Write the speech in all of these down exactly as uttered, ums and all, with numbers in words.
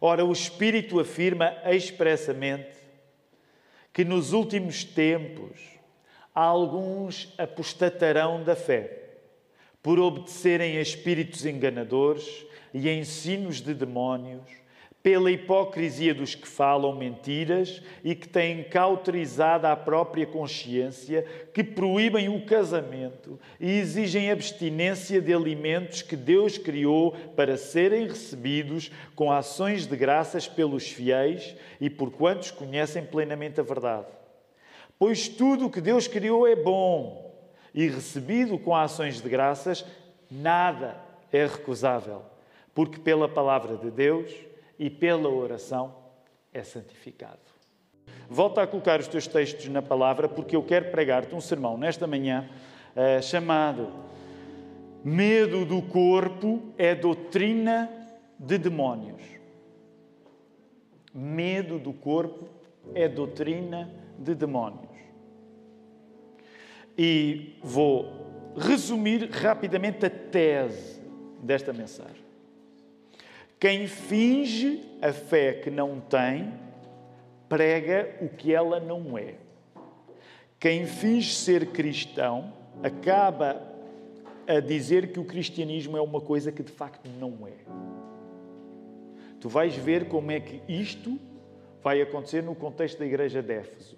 Ora, o Espírito afirma expressamente que nos últimos tempos alguns apostatarão da fé por obedecerem a espíritos enganadores e a ensinos de demónios, pela hipocrisia dos que falam mentiras e que têm cauterizada a própria consciência, que proíbem o casamento e exigem abstinência de alimentos que Deus criou para serem recebidos com ações de graças pelos fiéis e por quantos conhecem plenamente a verdade. Pois tudo o que Deus criou é bom e, recebido com ações de graças, nada é recusável, porque pela palavra de Deus e pela oração é santificado. Volta a colocar os teus textos na palavra, porque eu quero pregar-te um sermão nesta manhã uh, chamado Medo do Corpo é Doutrina de Demónios. Medo do Corpo é Doutrina de Demónios. E vou resumir rapidamente a tese desta mensagem. Quem finge a fé que não tem, prega o que ela não é. Quem finge ser cristão, acaba a dizer que o cristianismo é uma coisa que de facto não é. Tu vais ver como é que isto vai acontecer no contexto da Igreja de Éfeso.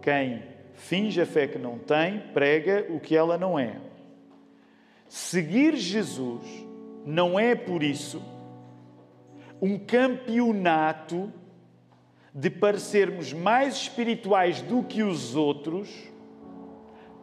Quem finge a fé que não tem, prega o que ela não é. Seguir Jesus não é, por isso, um campeonato de parecermos mais espirituais do que os outros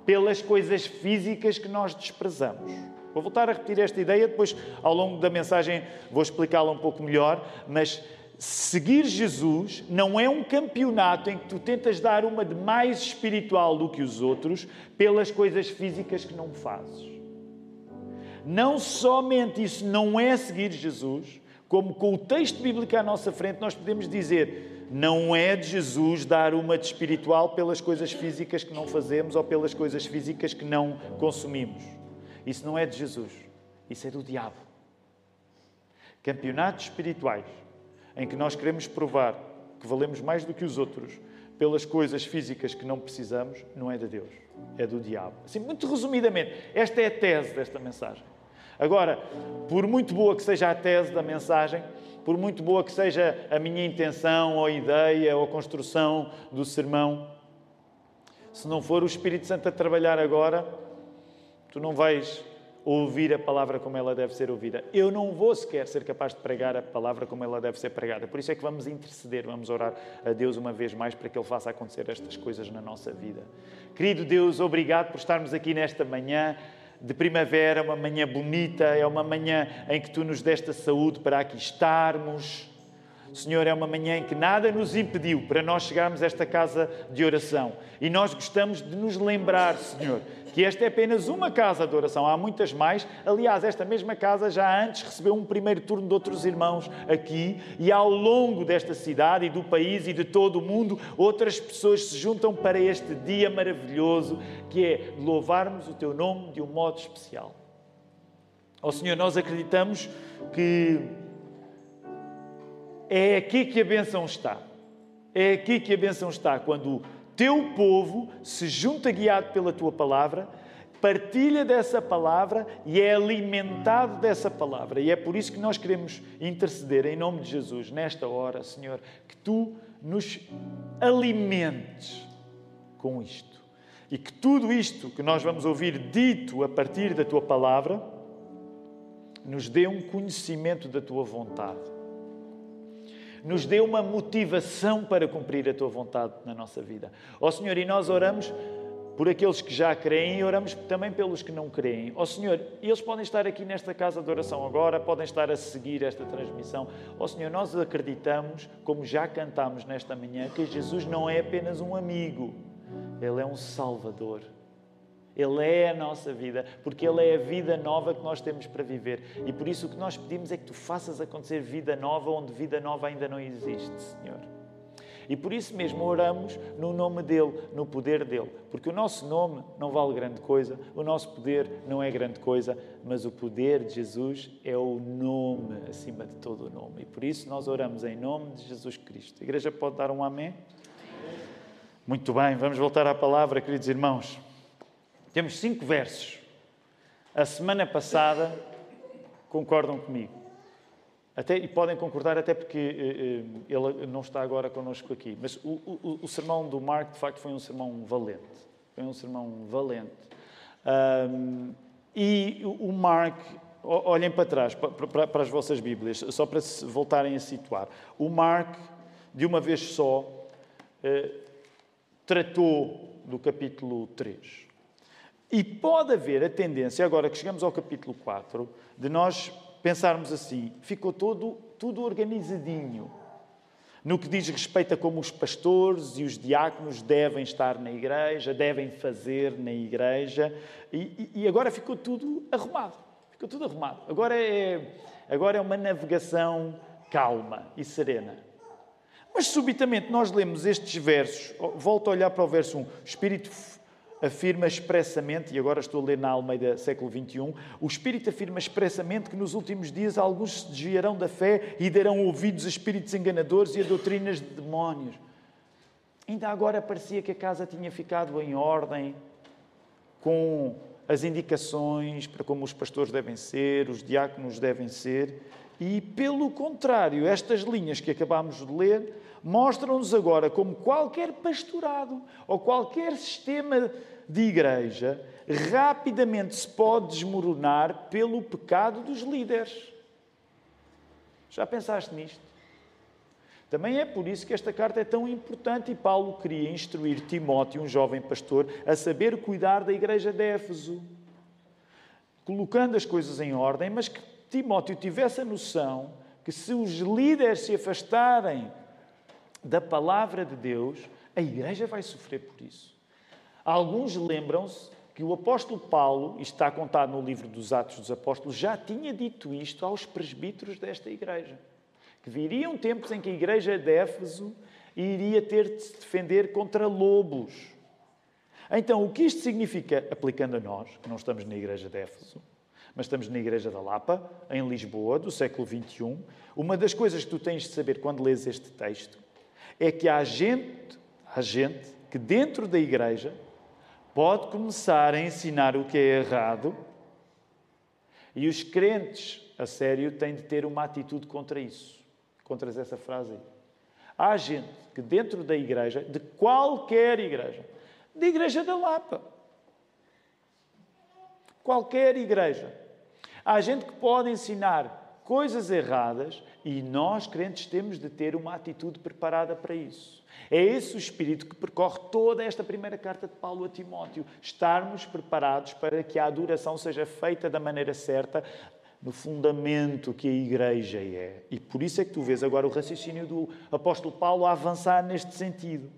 pelas coisas físicas que nós desprezamos. Vou voltar a repetir esta ideia, depois, ao longo da mensagem, vou explicá-la um pouco melhor, mas seguir Jesus não é um campeonato em que tu tentas dar uma de mais espiritual do que os outros pelas coisas físicas que não fazes. Não somente isso não é seguir Jesus, como com o texto bíblico à nossa frente nós podemos dizer, não é de Jesus dar uma de espiritual pelas coisas físicas que não fazemos ou pelas coisas físicas que não consumimos. Isso não é de Jesus, isso é do diabo. Campeonatos espirituais em que nós queremos provar que valemos mais do que os outros pelas coisas físicas que não precisamos, não é de Deus, é do diabo. Assim, muito resumidamente, esta é a tese desta mensagem. Agora, por muito boa que seja a tese da mensagem, por muito boa que seja a minha intenção, ou ideia, ou construção do sermão, se não for o Espírito Santo a trabalhar agora, tu não vais ouvir a palavra como ela deve ser ouvida. Eu não vou sequer ser capaz de pregar a palavra como ela deve ser pregada. Por isso é que vamos interceder, vamos orar a Deus uma vez mais para que Ele faça acontecer estas coisas na nossa vida. Querido Deus, obrigado por estarmos aqui nesta manhã de primavera, uma manhã bonita, é uma manhã em que Tu nos deste a saúde para aqui estarmos. Senhor, é uma manhã em que nada nos impediu para nós chegarmos a esta casa de oração. E nós gostamos de nos lembrar, Senhor, que esta é apenas uma casa de oração. Há muitas mais. Aliás, esta mesma casa já antes recebeu um primeiro turno de outros irmãos aqui. E ao longo desta cidade e do país e de todo o mundo, outras pessoas se juntam para este dia maravilhoso, que é louvarmos o Teu nome de um modo especial. Ó Senhor, nós acreditamos que é aqui que a bênção está. É aqui que a bênção está, quando o Teu povo se junta guiado pela Tua palavra, partilha dessa palavra e é alimentado dessa palavra. E é por isso que nós queremos interceder em nome de Jesus, nesta hora, Senhor, que Tu nos alimentes com isto. E que tudo isto que nós vamos ouvir dito a partir da Tua palavra nos dê um conhecimento da Tua vontade. Nos dê uma motivação para cumprir a Tua vontade na nossa vida. Ó Senhor, e nós oramos por aqueles que já creem e oramos também pelos que não creem. Ó Senhor, eles podem estar aqui nesta casa de oração agora, podem estar a seguir esta transmissão. Ó Senhor, nós acreditamos, como já cantámos nesta manhã, que Jesus não é apenas um amigo, Ele é um Salvador. Ele é a nossa vida, porque Ele é a vida nova que nós temos para viver. E por isso o que nós pedimos é que Tu faças acontecer vida nova onde vida nova ainda não existe, Senhor. E por isso mesmo oramos no nome dEle, no poder dEle. Porque o nosso nome não vale grande coisa, o nosso poder não é grande coisa, mas o poder de Jesus é o nome acima de todo o nome. E por isso nós oramos em nome de Jesus Cristo. A igreja pode dar um amém? Amém. Muito bem, vamos voltar à palavra, queridos irmãos. Temos cinco versos. A semana passada, concordam comigo? Até, e podem concordar até porque eh, eh, ele não está agora connosco aqui. Mas o, o, o sermão do Mark, de facto, foi um sermão valente. Foi um sermão valente. Um, e o Mark, olhem para trás, para, para, para as vossas Bíblias, só para se voltarem a situar. O Mark, de uma vez só, eh, tratou do capítulo três. E pode haver a tendência, agora que chegamos ao capítulo quatro, de nós pensarmos assim, ficou todo, tudo organizadinho. No que diz respeito a como os pastores e os diáconos devem estar na igreja, devem fazer na igreja. E, e agora ficou tudo arrumado. Ficou tudo arrumado. Agora é, agora é uma navegação calma e serena. Mas subitamente nós lemos estes versos. Volto a olhar para o verso um. O Espírito afirma expressamente, e agora estou a ler na Almeida século vinte e um, o Espírito afirma expressamente que nos últimos dias alguns se desviarão da fé e darão ouvidos a espíritos enganadores e a doutrinas de demónios. Ainda agora parecia que a casa tinha ficado em ordem, com as indicações para como os pastores devem ser, os diáconos devem ser, e pelo contrário, estas linhas que acabámos de ler mostram-nos agora como qualquer pastorado ou qualquer sistema de igreja rapidamente se pode desmoronar pelo pecado dos líderes. Já pensaste nisto? Também é por isso que esta carta é tão importante e Paulo queria instruir Timóteo, um jovem pastor, a saber cuidar da igreja de Éfeso, colocando as coisas em ordem, mas que Timóteo tivesse a noção que se os líderes se afastarem da palavra de Deus, a igreja vai sofrer por isso. Alguns lembram-se que o apóstolo Paulo, isto está contado no livro dos Atos dos Apóstolos, já tinha dito isto aos presbíteros desta igreja. Que viriam tempos em que a igreja de Éfeso iria ter de se defender contra lobos. Então, o que isto significa, aplicando a nós, que não estamos na igreja de Éfeso, mas estamos na Igreja da Lapa, em Lisboa, do século vinte e um, uma das coisas que tu tens de saber quando lês este texto é que há gente, há gente que dentro da igreja pode começar a ensinar o que é errado e os crentes, a sério, têm de ter uma atitude contra isso, contra essa frase aí. Há gente que dentro da igreja, de qualquer igreja, da Igreja da Lapa, qualquer igreja, há gente que pode ensinar coisas erradas e nós, crentes, temos de ter uma atitude preparada para isso. É esse o espírito que percorre toda esta primeira carta de Paulo a Timóteo. Estarmos preparados para que a adoração seja feita da maneira certa, no fundamento que a igreja é. E por isso é que tu vês agora o raciocínio do apóstolo Paulo a avançar neste sentido.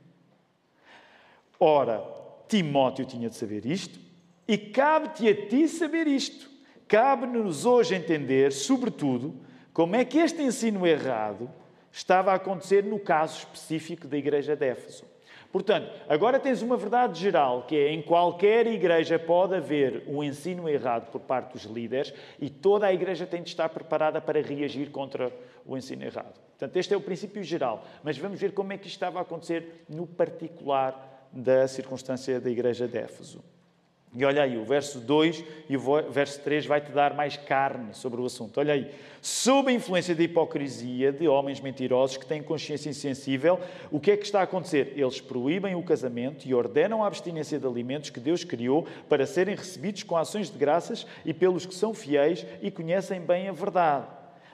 Ora, Timóteo tinha de saber isto e cabe-te a ti saber isto. Cabe-nos hoje entender, sobretudo, como é que este ensino errado estava a acontecer no caso específico da Igreja de Éfeso. Portanto, agora tens uma verdade geral, que é em qualquer igreja pode haver um ensino errado por parte dos líderes e toda a igreja tem de estar preparada para reagir contra o ensino errado. Portanto, este é o princípio geral, mas vamos ver como é que isto estava a acontecer no particular da circunstância da Igreja de Éfeso. E olha aí, o verso dois e o verso três vai-te dar mais carne sobre o assunto. Olha aí. Sob a influência da hipocrisia de homens mentirosos que têm consciência insensível, o que é que está a acontecer? Eles proíbem o casamento e ordenam a abstinência de alimentos que Deus criou para serem recebidos com ações de graças e pelos que são fiéis e conhecem bem a verdade.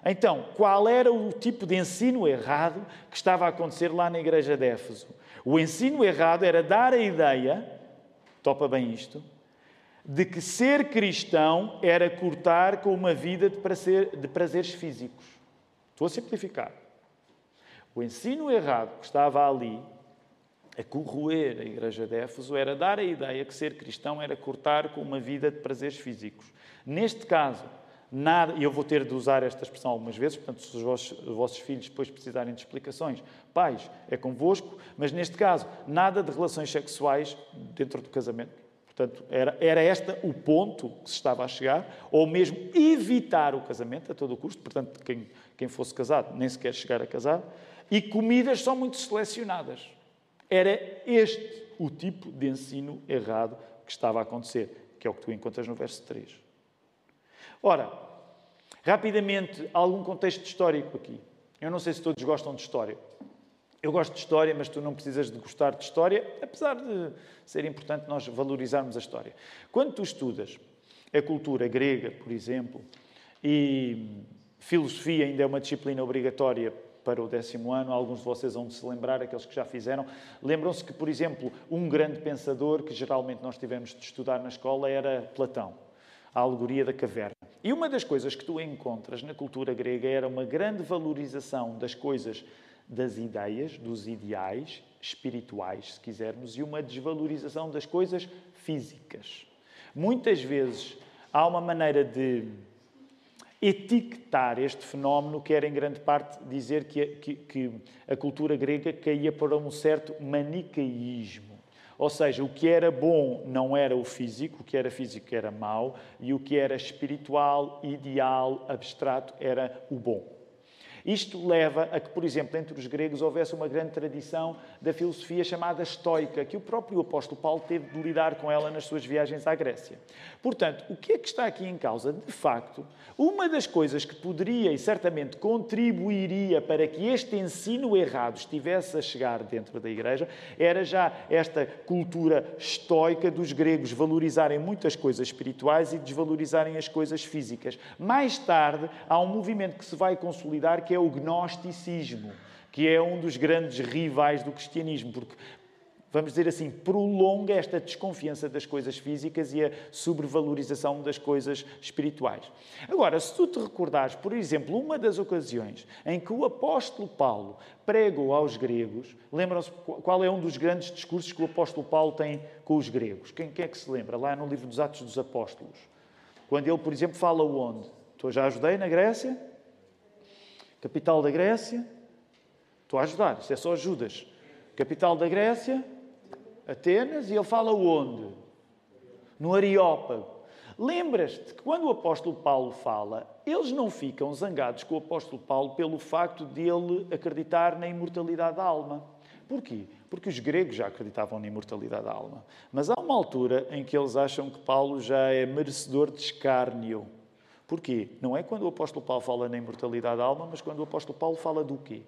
Então, qual era o tipo de ensino errado que estava a acontecer lá na igreja de Éfeso? O ensino errado era dar a ideia, topa bem isto, de que ser cristão era cortar com uma vida de, prazer, de prazeres físicos. Estou a simplificar. O ensino errado que estava ali a corroer a Igreja de Éfeso era dar a ideia que ser cristão era cortar com uma vida de prazeres físicos. Neste caso, nada, e eu vou ter de usar esta expressão algumas vezes, portanto, se os vossos, os vossos filhos depois precisarem de explicações, pais, é convosco, mas neste caso, nada de relações sexuais dentro do casamento. Portanto, era, era este o ponto que se estava a chegar, ou mesmo evitar o casamento a todo o custo. Portanto, quem, quem fosse casado nem sequer chegar a casar. E comidas só muito selecionadas. Era este o tipo de ensino errado que estava a acontecer, que é o que tu encontras no verso três. Ora, rapidamente, algum contexto histórico aqui. Eu não sei se todos gostam de história. Eu gosto de história, mas tu não precisas de gostar de história, apesar de ser importante nós valorizarmos a história. Quando tu estudas a cultura grega, por exemplo, e filosofia ainda é uma disciplina obrigatória para o décimo ano, alguns de vocês vão se lembrar, aqueles que já fizeram, lembram-se que, por exemplo, um grande pensador que geralmente nós tivemos de estudar na escola era Platão, a alegoria da caverna. E uma das coisas que tu encontras na cultura grega era uma grande valorização das coisas, das ideias, dos ideais espirituais, se quisermos, e uma desvalorização das coisas físicas. Muitas vezes há uma maneira de etiquetar este fenómeno que era, em grande parte, dizer que a, que, que a cultura grega caía para um certo manicaísmo. Ou seja, o que era bom não era o físico, o que era físico era mau, e o que era espiritual, ideal, abstrato, era o bom. Isto leva a que, por exemplo, entre os gregos houvesse uma grande tradição da filosofia chamada estoica, que o próprio apóstolo Paulo teve de lidar com ela nas suas viagens à Grécia. Portanto, o que é que está aqui em causa? De facto, uma das coisas que poderia e certamente contribuiria para que este ensino errado estivesse a chegar dentro da Igreja era já esta cultura estoica dos gregos valorizarem muitas coisas espirituais e desvalorizarem as coisas físicas. Mais tarde, há um movimento que se vai consolidar, que é o gnosticismo, que é um dos grandes rivais do cristianismo, porque, vamos dizer assim, prolonga esta desconfiança das coisas físicas e a sobrevalorização das coisas espirituais. Agora, se tu te recordares, por exemplo, uma das ocasiões em que o apóstolo Paulo pregou aos gregos, lembram-se qual é um dos grandes discursos que o apóstolo Paulo tem com os gregos? Quem é que se lembra? Lá no livro dos Atos dos Apóstolos. Quando ele, por exemplo, fala onde? Tu já ajudei na Grécia? Capital da Grécia, estou a ajudar, isto é só ajudas. Capital da Grécia, Atenas, e ele fala onde? No Areópago. Lembras-te que quando o apóstolo Paulo fala, eles não ficam zangados com o apóstolo Paulo pelo facto dele acreditar na imortalidade da alma. Porquê? Porque os gregos já acreditavam na imortalidade da alma. Mas há uma altura em que eles acham que Paulo já é merecedor de escárnio. Porquê? Não é quando o apóstolo Paulo fala na imortalidade da alma, mas quando o apóstolo Paulo fala do quê?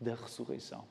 Da ressurreição.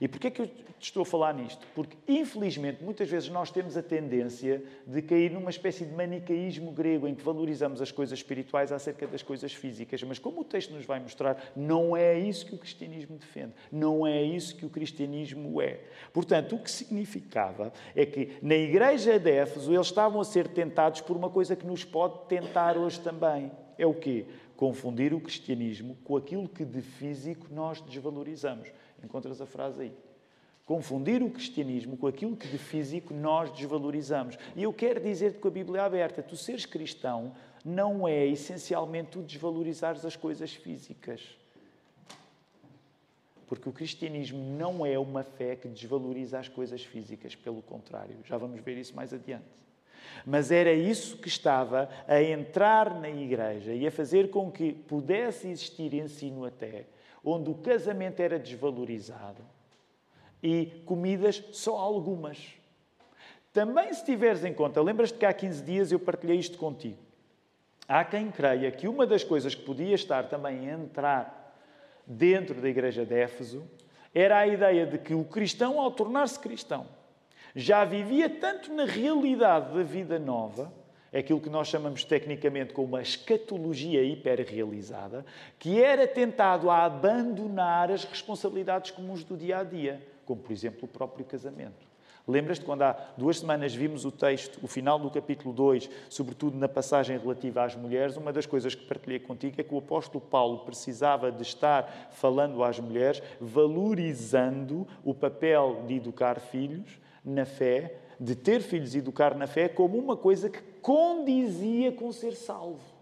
E porquê é que eu te estou a falar nisto? Porque, infelizmente, muitas vezes nós temos a tendência de cair numa espécie de manicaísmo grego, em que valorizamos as coisas espirituais acerca das coisas físicas. Mas, como o texto nos vai mostrar, não é isso que o cristianismo defende. Não é isso que o cristianismo é. Portanto, o que significava é que, na Igreja de Éfeso, eles estavam a ser tentados por uma coisa que nos pode tentar hoje também. É o quê? Confundir o cristianismo com aquilo que, de físico, nós desvalorizamos. Encontras a frase aí. Confundir o cristianismo com aquilo que de físico nós desvalorizamos. E eu quero dizer-te com a Bíblia aberta, tu seres cristão não é essencialmente tu desvalorizares as coisas físicas. Porque o cristianismo não é uma fé que desvaloriza as coisas físicas, pelo contrário. Já vamos ver isso mais adiante. Mas era isso que estava a entrar na Igreja e a fazer com que pudesse existir ensino até onde o casamento era desvalorizado e comidas só algumas. Também se tiveres em conta, lembras-te que há quinze dias eu partilhei isto contigo. Há quem creia que uma das coisas que podia estar também a entrar dentro da Igreja de Éfeso era a ideia de que o cristão, ao tornar-se cristão, já vivia tanto na realidade da vida nova, aquilo que nós chamamos tecnicamente como uma escatologia hiperrealizada, que era tentado a abandonar as responsabilidades comuns do dia-a-dia, como, por exemplo, o próprio casamento. Lembras-te quando há duas semanas vimos o texto, o final do capítulo dois, sobretudo na passagem relativa às mulheres, uma das coisas que partilhei contigo é que o apóstolo Paulo precisava de estar falando às mulheres, valorizando o papel de educar filhos na fé, de ter filhos e educar na fé como uma coisa que condizia com ser salvo.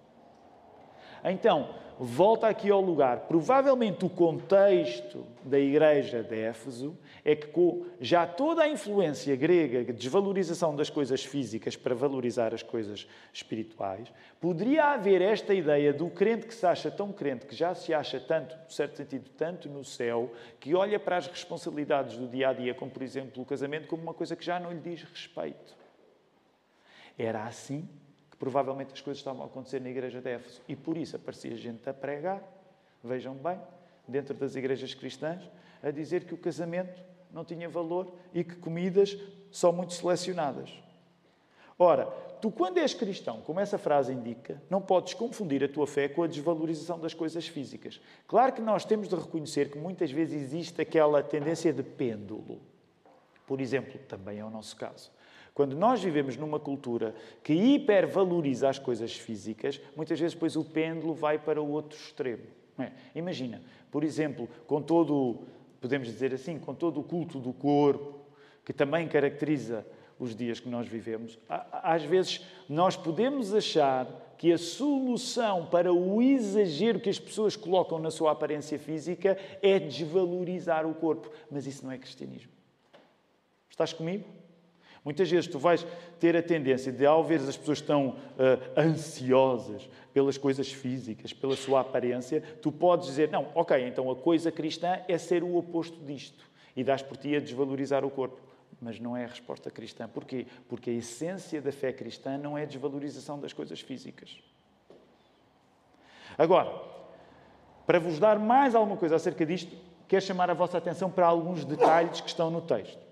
Então, volta aqui ao lugar. Provavelmente o contexto da Igreja de Éfeso é que com já toda a influência grega, desvalorização das coisas físicas para valorizar as coisas espirituais, poderia haver esta ideia do crente que se acha tão crente, que já se acha tanto, no certo sentido, tanto no céu, que olha para as responsabilidades do dia-a-dia, como por exemplo o casamento, como uma coisa que já não lhe diz respeito. Era assim que provavelmente as coisas estavam a acontecer na Igreja de Éfeso. E por isso aparecia gente a pregar, vejam bem, dentro das igrejas cristãs, a dizer que o casamento não tinha valor e que comidas são muito selecionadas. Ora, tu quando és cristão, como essa frase indica, não podes confundir a tua fé com a desvalorização das coisas físicas. Claro que nós temos de reconhecer que muitas vezes existe aquela tendência de pêndulo. Por exemplo, também é o nosso caso. Quando nós vivemos numa cultura que hipervaloriza as coisas físicas, muitas vezes depois o pêndulo vai para o outro extremo. Não é? Imagina, por exemplo, com todo, podemos dizer assim, com todo o culto do corpo, que também caracteriza os dias que nós vivemos, às vezes nós podemos achar que a solução para o exagero que as pessoas colocam na sua aparência física é desvalorizar o corpo. Mas isso não é cristianismo. Estás comigo? Muitas vezes tu vais ter a tendência de, ao ver as pessoas tão uh, ansiosas pelas coisas físicas, pela sua aparência, tu podes dizer, não, ok, então a coisa cristã é ser o oposto disto. E dás por ti a desvalorizar o corpo. Mas não é a resposta cristã. Porquê? Porque a essência da fé cristã não é a desvalorização das coisas físicas. Agora, para vos dar mais alguma coisa acerca disto, quero chamar a vossa atenção para alguns detalhes que estão no texto.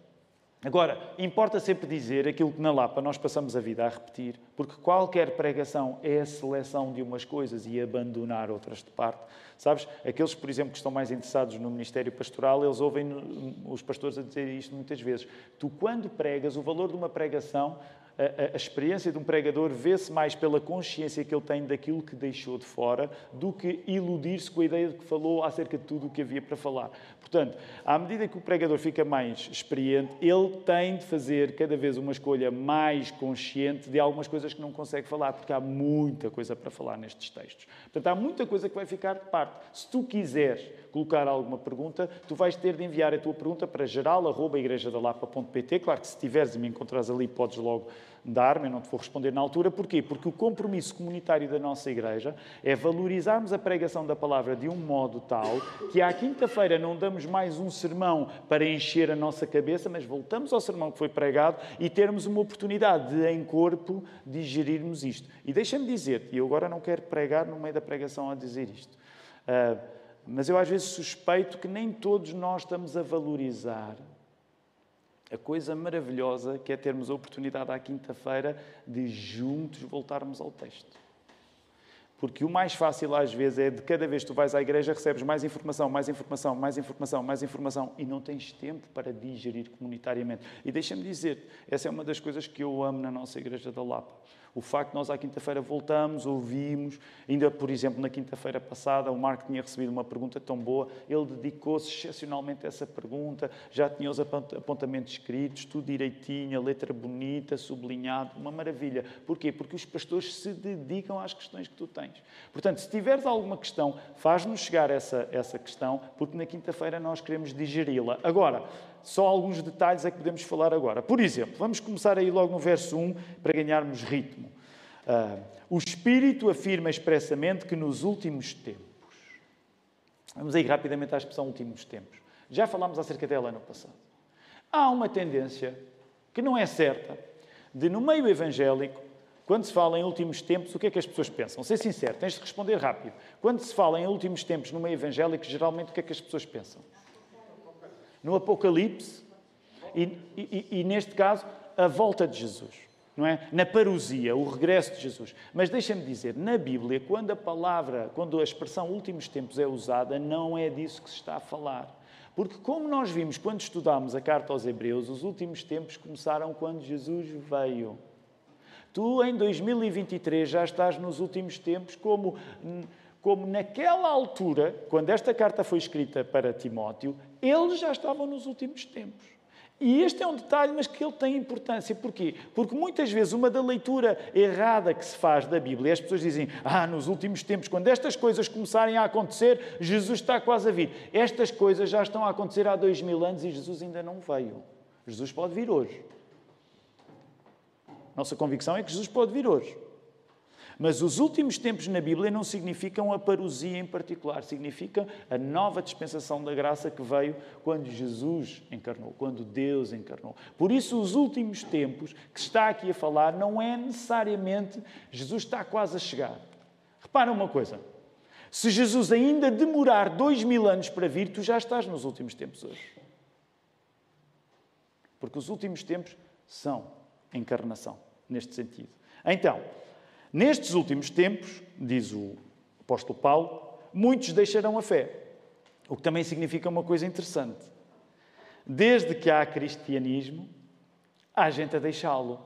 Agora, importa sempre dizer aquilo que na Lapa nós passamos a vida a repetir, porque qualquer pregação é a seleção de umas coisas e abandonar outras de parte. Sabes? Aqueles, por exemplo, que estão mais interessados no ministério pastoral, eles ouvem os pastores a dizer isto muitas vezes. Tu, quando pregas, o valor de uma pregação, a, a experiência de um pregador vê-se mais pela consciência que ele tem daquilo que deixou de fora do que iludir-se com a ideia de que falou acerca de tudo o que havia para falar. Portanto, à medida que o pregador fica mais experiente, ele tem de fazer cada vez uma escolha mais consciente de algumas coisas que não consegue falar, porque há muita coisa para falar nestes textos. Portanto, há muita coisa que vai ficar de parte. Se tu quiseres colocar alguma pergunta, tu vais ter de enviar a tua pergunta para geral arroba igreja da lapa ponto pt. Claro que se tiveres e me encontrares ali, podes logo dar-me, eu não te vou responder na altura. Porquê? Porque o compromisso comunitário da nossa Igreja é valorizarmos a pregação da palavra de um modo tal que à quinta-feira não damos mais um sermão para encher a nossa cabeça, mas voltamos ao sermão que foi pregado e termos uma oportunidade de, em corpo, digerirmos isto. E deixa-me dizer-te, e eu agora não quero pregar no meio da pregação a dizer isto, uh, mas eu às vezes suspeito que nem todos nós estamos a valorizar a coisa maravilhosa que é termos a oportunidade à quinta-feira de juntos voltarmos ao texto. Porque o mais fácil às vezes é de cada vez que tu vais à igreja recebes mais informação, mais informação, mais informação, mais informação e não tens tempo para digerir comunitariamente. E deixa-me dizer, essa é uma das coisas que eu amo na nossa Igreja da Lapa. O facto de nós à quinta-feira voltamos, ouvimos, ainda por exemplo na quinta-feira passada o Marco tinha recebido uma pergunta tão boa, ele dedicou-se excepcionalmente a essa pergunta, já tinha os apontamentos escritos, tudo direitinho, a letra bonita, sublinhado, uma maravilha. Porquê? Porque os pastores se dedicam às questões que tu tens. Portanto, se tiveres alguma questão, faz-nos chegar essa, essa questão, porque na quinta-feira nós queremos digeri-la. Agora, só alguns detalhes é que podemos falar agora. Por exemplo, vamos começar aí logo no verso um, para ganharmos ritmo. Uh, o Espírito afirma expressamente que nos últimos tempos... Vamos aí rapidamente à expressão últimos tempos. Já falámos acerca dela no passado. Há uma tendência, que não é certa, de no meio evangélico, quando se fala em últimos tempos, o que é que as pessoas pensam? Ser sincero, tens de responder rápido. Quando se fala em últimos tempos no meio evangélico, geralmente o que é que as pessoas pensam? No Apocalipse e, e, e neste caso, a volta de Jesus. Não é? Na parousia, o regresso de Jesus. Mas deixa-me dizer, na Bíblia, quando a palavra, quando a expressão últimos tempos é usada, não é disso que se está a falar. Porque como nós vimos quando estudámos a carta aos Hebreus, os últimos tempos começaram quando Jesus veio. Tu, em dois mil e vinte e três, já estás nos últimos tempos, como, como naquela altura, quando esta carta foi escrita para Timóteo, eles já estavam nos últimos tempos. E este é um detalhe, mas que ele tem importância. Porquê? Porque muitas vezes uma da leitura errada que se faz da Bíblia, as pessoas dizem, ah, nos últimos tempos, quando estas coisas começarem a acontecer, Jesus está quase a vir. Estas coisas já estão a acontecer há dois mil anos e Jesus ainda não veio. Jesus pode vir hoje. Nossa convicção é que Jesus pode vir hoje. Mas os últimos tempos na Bíblia não significam a parousia em particular, significa a nova dispensação da graça que veio quando Jesus encarnou, quando Deus encarnou. Por isso, os últimos tempos que está aqui a falar não é necessariamente Jesus está quase a chegar. Repara uma coisa, se Jesus ainda demorar dois mil anos para vir, tu já estás nos últimos tempos hoje. Porque os últimos tempos são encarnação, neste sentido. Então, nestes últimos tempos, diz o apóstolo Paulo, muitos deixarão a fé, o que também significa uma coisa interessante. Desde que há cristianismo, há gente a deixá-lo.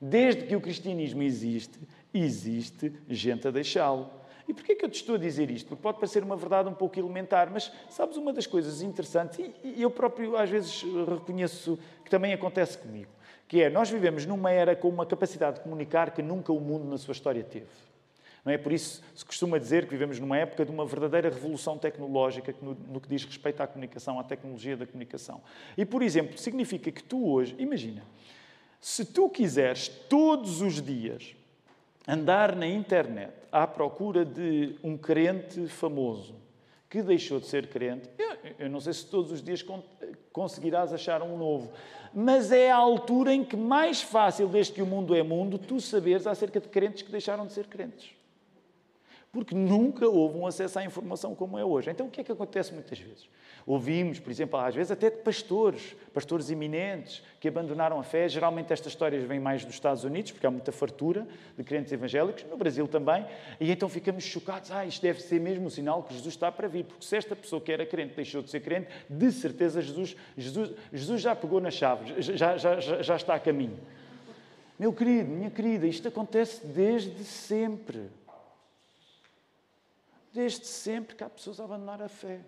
Desde que o cristianismo existe, existe gente a deixá-lo. E porquê que eu te estou a dizer isto? Porque pode parecer uma verdade um pouco elementar, mas sabes uma das coisas interessantes, e eu próprio às vezes reconheço que também acontece comigo, que é, nós vivemos numa era com uma capacidade de comunicar que nunca o mundo na sua história teve. Não é? Por isso se costuma dizer que vivemos numa época de uma verdadeira revolução tecnológica no, no que diz respeito à comunicação, à tecnologia da comunicação. E, por exemplo, significa que tu hoje, imagina, se tu quiseres todos os dias andar na internet à procura de um crente famoso que deixou de ser crente, eu, eu não sei se todos os dias conseguirás achar um novo, mas é a altura em que mais fácil, desde que o mundo é mundo, tu saberes acerca de crentes que deixaram de ser crentes. Porque nunca houve um acesso à informação como é hoje. Então, o que é que acontece muitas vezes? Ouvimos, por exemplo, às vezes até de pastores, pastores eminentes, que abandonaram a fé. Geralmente estas histórias vêm mais dos Estados Unidos, porque há muita fartura de crentes evangélicos, no Brasil também, e então ficamos chocados. Ah, isto deve ser mesmo um sinal que Jesus está para vir, porque se esta pessoa que era crente deixou de ser crente, de certeza Jesus, Jesus, Jesus já pegou na chave, já, já, já, já está a caminho. Meu querido, minha querida, isto acontece desde sempre. Desde sempre que há pessoas a abandonar a fé.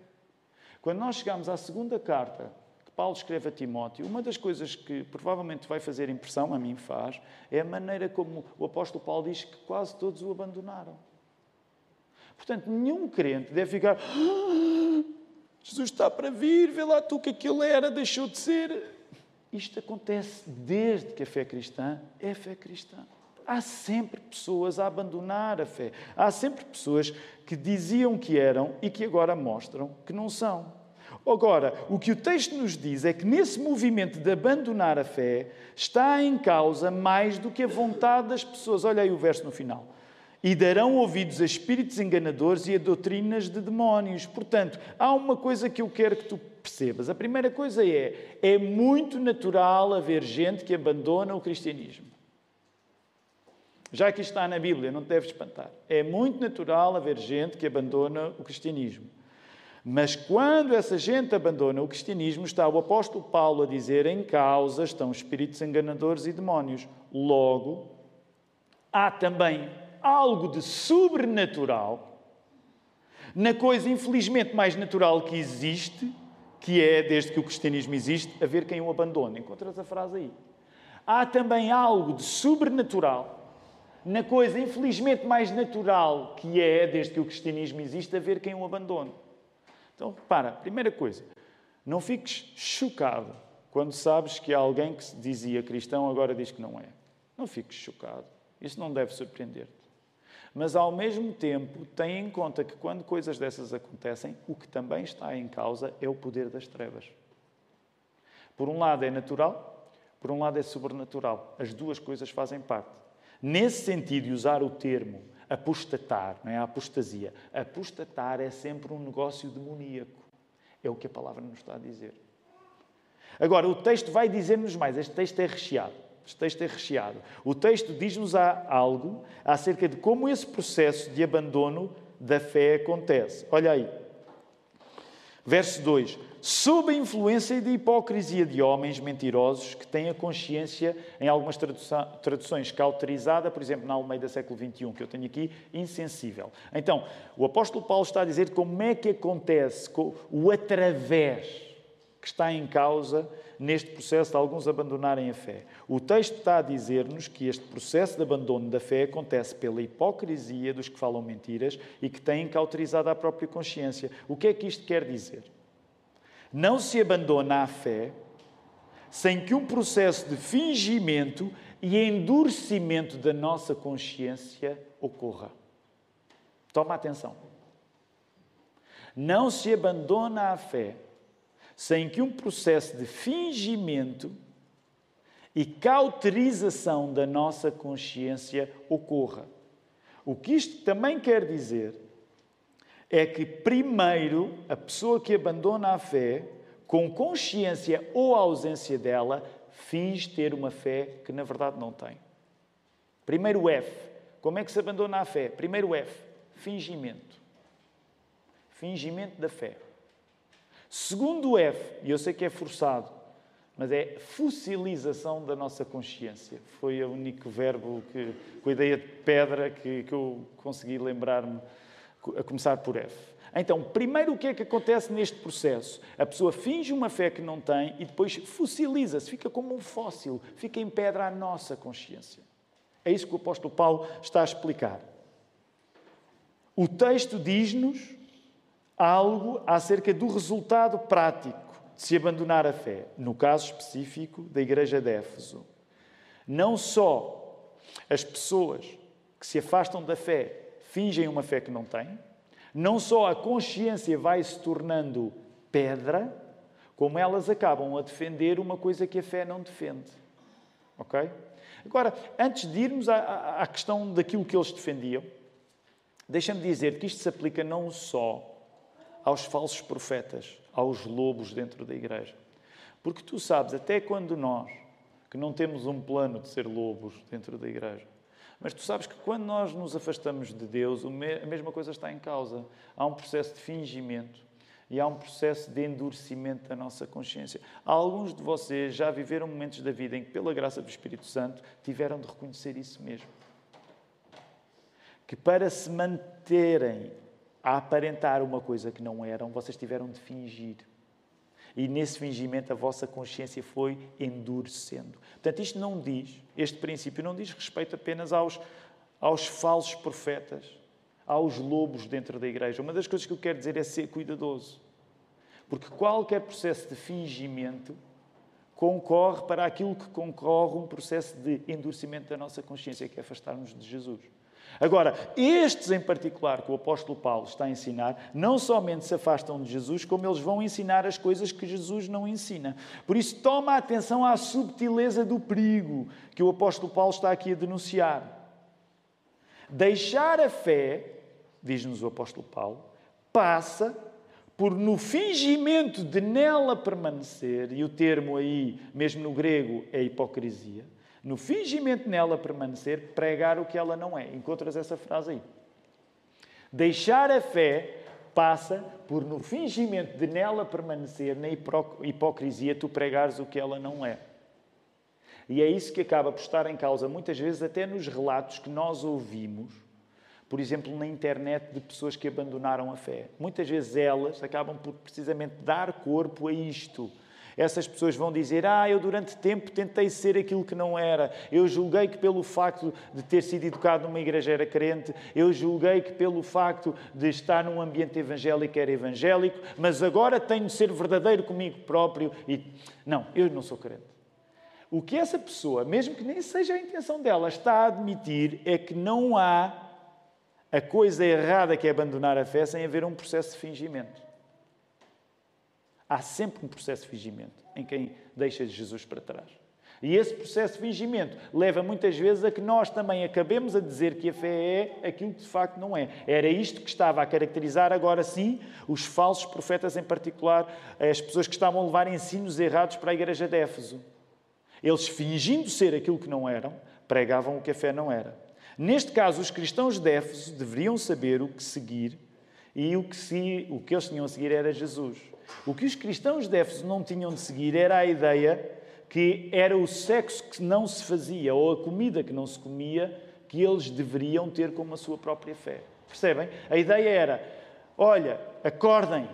Quando nós chegamos à segunda carta que Paulo escreve a Timóteo, uma das coisas que provavelmente vai fazer impressão, a mim faz, é a maneira como o apóstolo Paulo diz que quase todos o abandonaram. Portanto, nenhum crente deve ficar... Ah, Jesus está para vir, vê lá tu que aquilo era, deixou de ser. Isto acontece desde que a fé cristã é fé cristã. Há sempre pessoas a abandonar a fé. Há sempre pessoas que diziam que eram e que agora mostram que não são. Agora, o que o texto nos diz é que nesse movimento de abandonar a fé está em causa mais do que a vontade das pessoas. Olha aí o verso no final. E darão ouvidos a espíritos enganadores e a doutrinas de demónios. Portanto, há uma coisa que eu quero que tu percebas. A primeira coisa é, é muito natural haver gente que abandona o cristianismo. Já que está na Bíblia, não te deves espantar. É muito natural haver gente que abandona o cristianismo. Mas quando essa gente abandona o cristianismo, está o apóstolo Paulo a dizer, em causa estão espíritos enganadores e demónios. Logo, há também algo de sobrenatural na coisa infelizmente mais natural que existe, que é, desde que o cristianismo existe, haver quem o abandone. Encontras a frase aí. Há também algo de sobrenatural na coisa infelizmente mais natural que é, desde que o cristianismo existe, haver quem o abandone. Então, repara, primeira coisa, não fiques chocado quando sabes que alguém que se dizia cristão agora diz que não é. Não fiques chocado, isso não deve surpreender-te. Mas, ao mesmo tempo, tenha em conta que quando coisas dessas acontecem, o que também está em causa é o poder das trevas. Por um lado é natural, por um lado é sobrenatural. As duas coisas fazem parte. Nesse sentido, e usar o termo apostatar, não é a apostasia, apostatar é sempre um negócio demoníaco. É o que a palavra nos está a dizer. Agora, o texto vai dizer-nos mais. Este texto é recheado. Este texto é recheado. O texto diz-nos algo acerca de como esse processo de abandono da fé acontece. Olha aí. Verso dois. Sob a influência da hipocrisia de homens mentirosos que têm a consciência, em algumas traduções, cauterizada, por exemplo, na Almeida século vinte e um, que eu tenho aqui, insensível. Então, o apóstolo Paulo está a dizer como é que acontece o através que está em causa neste processo de alguns abandonarem a fé. O texto está a dizer-nos que este processo de abandono da fé acontece pela hipocrisia dos que falam mentiras e que têm cauterizado a própria consciência. O que é que isto quer dizer? Não se abandona a fé sem que um processo de fingimento e endurecimento da nossa consciência ocorra. Toma atenção. Não se abandona a fé sem que um processo de fingimento e cauterização da nossa consciência ocorra. O que isto também quer dizer é que, primeiro, a pessoa que abandona a fé, com consciência ou ausência dela, finge ter uma fé que, na verdade, não tem. Primeiro F. Como é que se abandona a fé? Primeiro F. Fingimento. Fingimento da fé. Segundo F, e eu sei que é forçado, mas é fossilização da nossa consciência. Foi o único verbo que, com a ideia de pedra que, que eu consegui lembrar-me, a começar por F. Então, primeiro o que é que acontece neste processo? A pessoa finge uma fé que não tem e depois fossiliza-se, fica como um fóssil, fica em pedra a nossa consciência. É isso que o apóstolo Paulo está a explicar. O texto diz-nos algo acerca do resultado prático de se abandonar a fé, no caso específico da Igreja de Éfeso. Não só as pessoas que se afastam da fé fingem uma fé que não têm, não só a consciência vai se tornando pedra, como elas acabam a defender uma coisa que a fé não defende. Ok? Agora, antes de irmos à, à questão daquilo que eles defendiam, deixa-me dizer que isto se aplica não só aos falsos profetas, aos lobos dentro da igreja. Porque tu sabes, até quando nós, que não temos um plano de ser lobos dentro da igreja, mas tu sabes que quando nós nos afastamos de Deus, a mesma coisa está em causa. Há um processo de fingimento e há um processo de endurecimento da nossa consciência. Alguns de vocês já viveram momentos da vida em que, pela graça do Espírito Santo, tiveram de reconhecer isso mesmo. Que para se manterem a aparentar uma coisa que não eram, vocês tiveram de fingir. E nesse fingimento a vossa consciência foi endurecendo. Portanto, isto não diz, este princípio não diz respeito apenas aos, aos falsos profetas, aos lobos dentro da igreja. Uma das coisas que eu quero dizer é ser cuidadoso. Porque qualquer processo de fingimento concorre para aquilo que concorre um processo de endurecimento da nossa consciência, que é afastar-nos de Jesus. Agora, estes em particular que o apóstolo Paulo está a ensinar, não somente se afastam de Jesus, como eles vão ensinar as coisas que Jesus não ensina. Por isso, toma atenção à subtileza do perigo que o apóstolo Paulo está aqui a denunciar. Deixar a fé, diz-nos o apóstolo Paulo, passa por, no fingimento de nela permanecer, e o termo aí, mesmo no grego, é hipocrisia, no fingimento nela permanecer, pregar o que ela não é. Encontras essa frase aí. Deixar a fé passa por, no fingimento de nela permanecer, na hipocrisia, tu pregares o que ela não é. E é isso que acaba por estar em causa, muitas vezes, até nos relatos que nós ouvimos, por exemplo, na internet, de pessoas que abandonaram a fé. Muitas vezes elas acabam por, precisamente, dar corpo a isto. Essas pessoas vão dizer, ah, eu durante tempo tentei ser aquilo que não era. Eu julguei que pelo facto de ter sido educado numa igreja era crente. Eu julguei que pelo facto de estar num ambiente evangélico era evangélico. Mas agora tenho de ser verdadeiro comigo próprio. E não, eu não sou crente. O que essa pessoa, mesmo que nem seja a intenção dela, está a admitir é que não há a coisa errada que é abandonar a fé sem haver um processo de fingimento. Há sempre um processo de fingimento em quem deixa Jesus para trás. E esse processo de fingimento leva muitas vezes a que nós também acabemos a dizer que a fé é aquilo que de facto não é. Era isto que estava a caracterizar agora sim os falsos profetas, em particular as pessoas que estavam a levar ensinos errados para a Igreja de Éfeso. Eles, fingindo ser aquilo que não eram, pregavam o que a fé não era. Neste caso, os cristãos de Éfeso deveriam saber o que seguir e o que, se, o que eles tinham a seguir era Jesus. O que os cristãos de Éfeso não tinham de seguir era a ideia que era o sexo que não se fazia ou a comida que não se comia que eles deveriam ter como a sua própria fé. Percebem? A ideia era, olha, acordem,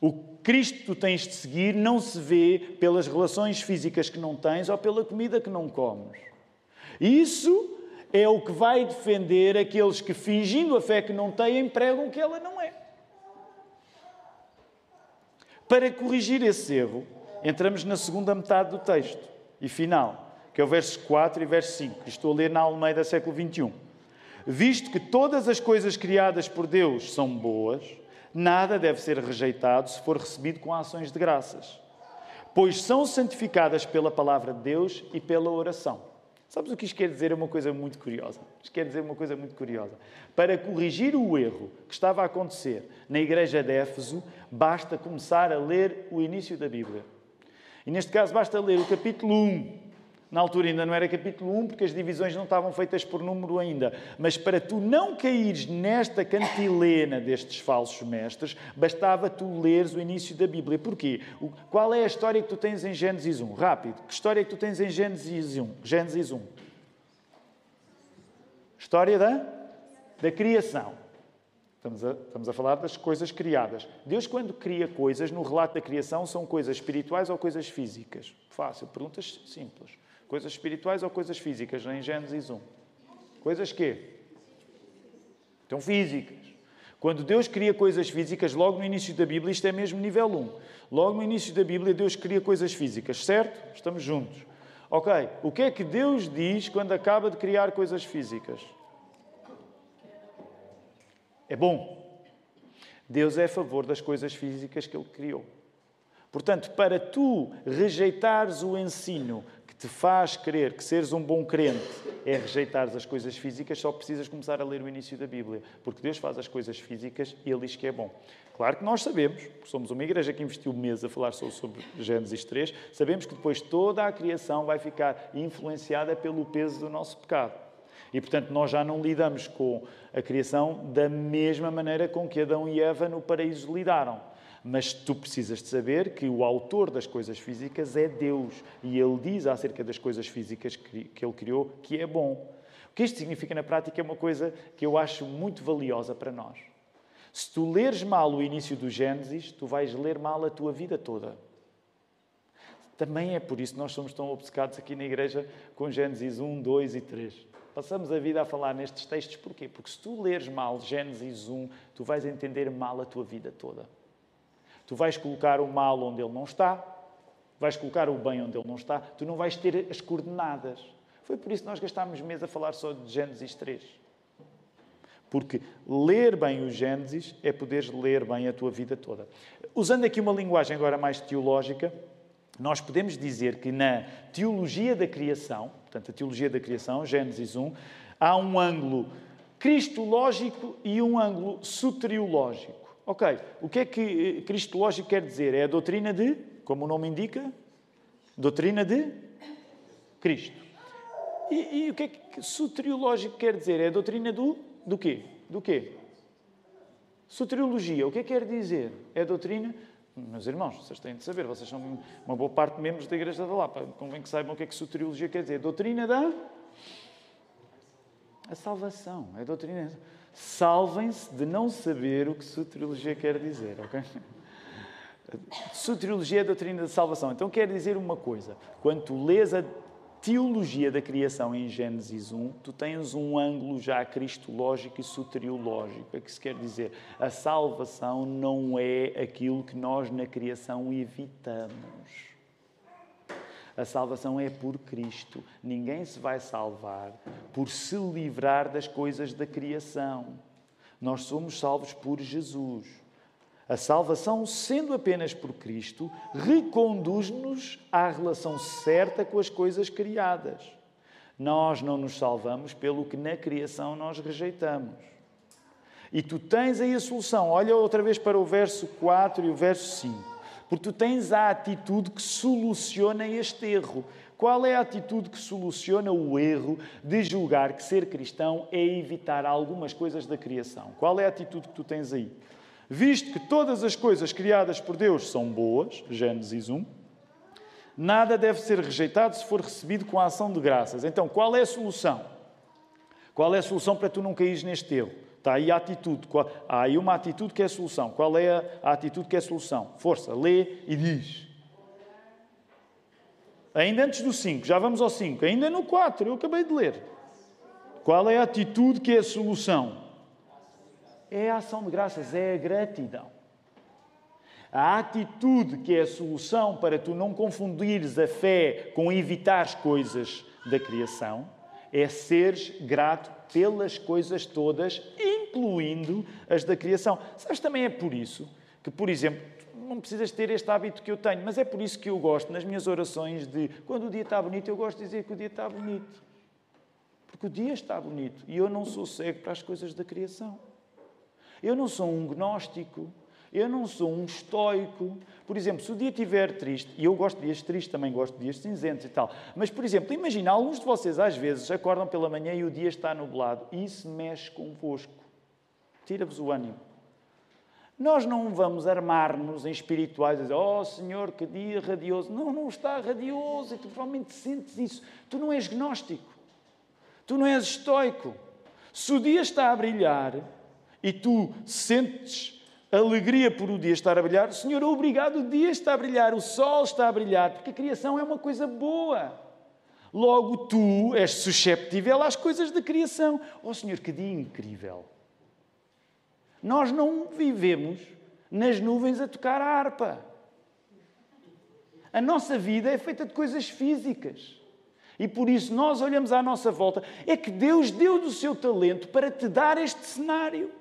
O Cristo tens de seguir não se vê pelas relações físicas que não tens ou pela comida que não comes. Isso é o que vai defender aqueles que, fingindo a fé que não têm, pregam o que ela não é. Para corrigir esse erro, entramos na segunda metade do texto e final, que é o verso quatro e verso cinco, que estou a ler na Almeida século vinte e um. Visto que todas as coisas criadas por Deus são boas, nada deve ser rejeitado se for recebido com ações de graças, pois são santificadas pela palavra de Deus e pela oração. Sabes o que isto quer dizer? É uma coisa muito curiosa. Isto quer dizer uma coisa muito curiosa. Para corrigir o erro que estava a acontecer na Igreja de Éfeso, basta começar a ler o início da Bíblia. E neste caso basta ler o capítulo um. Na altura ainda não era capítulo um, porque as divisões não estavam feitas por número ainda. Mas para tu não caíres nesta cantilena destes falsos mestres, bastava tu leres o início da Bíblia. Porquê? O, qual é a história que tu tens em Génesis um? Rápido. Que história que tu tens em Génesis um? Génesis um. História da, da criação. Estamos a, estamos a falar das coisas criadas. Deus, quando cria coisas, no relato da criação, são coisas espirituais ou coisas físicas? Fácil. Perguntas simples. Coisas espirituais ou coisas físicas, em Génesis um? Coisas quê? Então, físicas. Quando Deus cria coisas físicas, logo no início da Bíblia, isto é mesmo nível um. Logo no início da Bíblia, Deus cria coisas físicas, certo? Estamos juntos. Ok, o que é que Deus diz quando acaba de criar coisas físicas? É bom. Deus é a favor das coisas físicas que Ele criou. Portanto, para tu rejeitares o ensino te faz crer que seres um bom crente é rejeitares as coisas físicas, só precisas começar a ler o início da Bíblia. Porque Deus faz as coisas físicas e Ele diz que é bom. Claro que nós sabemos, porque somos uma igreja que investiu meses a falar sobre Génesis três, sabemos que depois toda a criação vai ficar influenciada pelo peso do nosso pecado. E, portanto, nós já não lidamos com a criação da mesma maneira com que Adão e Eva no paraíso lidaram. Mas tu precisas de saber que o autor das coisas físicas é Deus. E Ele diz acerca das coisas físicas que Ele criou que é bom. O que isto significa na prática é uma coisa que eu acho muito valiosa para nós. Se tu leres mal o início do Gênesis, tu vais ler mal a tua vida toda. Também é por isso que nós somos tão obcecados aqui na igreja com Gênesis um, dois e três. Passamos a vida a falar nestes textos. Porquê? Porque se tu leres mal Gênesis um, tu vais entender mal a tua vida toda. Tu vais colocar o mal onde ele não está, vais colocar o bem onde ele não está, tu não vais ter as coordenadas. Foi por isso que nós gastámos meses a falar só de Gênesis três. Porque ler bem o Gênesis é poderes ler bem a tua vida toda. Usando aqui uma linguagem agora mais teológica, nós podemos dizer que na teologia da criação, portanto, a teologia da criação, Gênesis um, há um ângulo cristológico e um ângulo soteriológico. Ok, o que é que cristológico quer dizer? É a doutrina de, como o nome indica, doutrina de Cristo. E, e o que é que soteriológico quer dizer? É a doutrina do, do quê? Do quê? Soteriologia, o que é que quer dizer? É a doutrina, meus irmãos, vocês têm de saber, vocês são uma boa parte de membros da Igreja da Lapa, convém que saibam o que é que soteriologia quer dizer. A doutrina da a salvação, é a doutrina... Salvem-se de não saber o que soteriologia quer dizer, ok? Soteriologia é a doutrina da salvação. Então quer dizer uma coisa. Quando tu lês a teologia da criação em Gênesis um, tu tens um ângulo já cristológico e soteriológico. O que isso quer dizer? A salvação não é aquilo que nós na criação evitamos. A salvação é por Cristo. Ninguém se vai salvar por se livrar das coisas da criação. Nós somos salvos por Jesus. A salvação, sendo apenas por Cristo, reconduz-nos à relação certa com as coisas criadas. Nós não nos salvamos pelo que na criação nós rejeitamos. E tu tens aí a solução. Olha outra vez para o verso quatro e o verso cinco. Porque tu tens a atitude que soluciona este erro. Qual é a atitude que soluciona o erro de julgar que ser cristão é evitar algumas coisas da criação? Qual é a atitude que tu tens aí? Visto que todas as coisas criadas por Deus são boas, Gênesis um, nada deve ser rejeitado se for recebido com a ação de graças. Então, qual é a solução? Qual é a solução para tu não caíres neste erro? Está aí a atitude. Há aí uma atitude que é a solução. Qual é a atitude que é a solução? Força, lê e diz. Ainda antes do cinco, já vamos ao cinco. Ainda no quatro, eu acabei de ler. Qual é a atitude que é a solução? É a ação de graças, é a gratidão. A atitude que é a solução para tu não confundires a fé com evitares coisas da criação é seres grato pelas coisas todas, incluindo as da criação. Sabes, também é por isso que, por exemplo, não precisas ter este hábito que eu tenho, mas é por isso que eu gosto, nas minhas orações, de quando o dia está bonito, eu gosto de dizer que o dia está bonito. Porque o dia está bonito e eu não sou cego para as coisas da criação. Eu não sou um gnóstico. Eu não sou um estoico. Por exemplo, se o dia estiver triste, e eu gosto de dias tristes, também gosto de dias cinzentos e tal, mas, por exemplo, imagina, alguns de vocês às vezes acordam pela manhã e o dia está nublado. Isso mexe convosco. Tira-vos o ânimo. Nós não vamos armar-nos em espirituais e dizer, oh, Senhor, que dia radioso. Não, não está radioso. E tu provavelmente sentes isso. Tu não és gnóstico. Tu não és estoico. Se o dia está a brilhar e tu sentes alegria por o dia estar a brilhar. Senhor, obrigado, o dia está a brilhar, o sol está a brilhar, porque a criação é uma coisa boa. Logo, tu és susceptível às coisas da criação. Oh, Senhor, que dia incrível. Nós não vivemos nas nuvens a tocar a harpa. A nossa vida é feita de coisas físicas. E por isso nós olhamos à nossa volta. É que Deus deu do seu talento para te dar este cenário.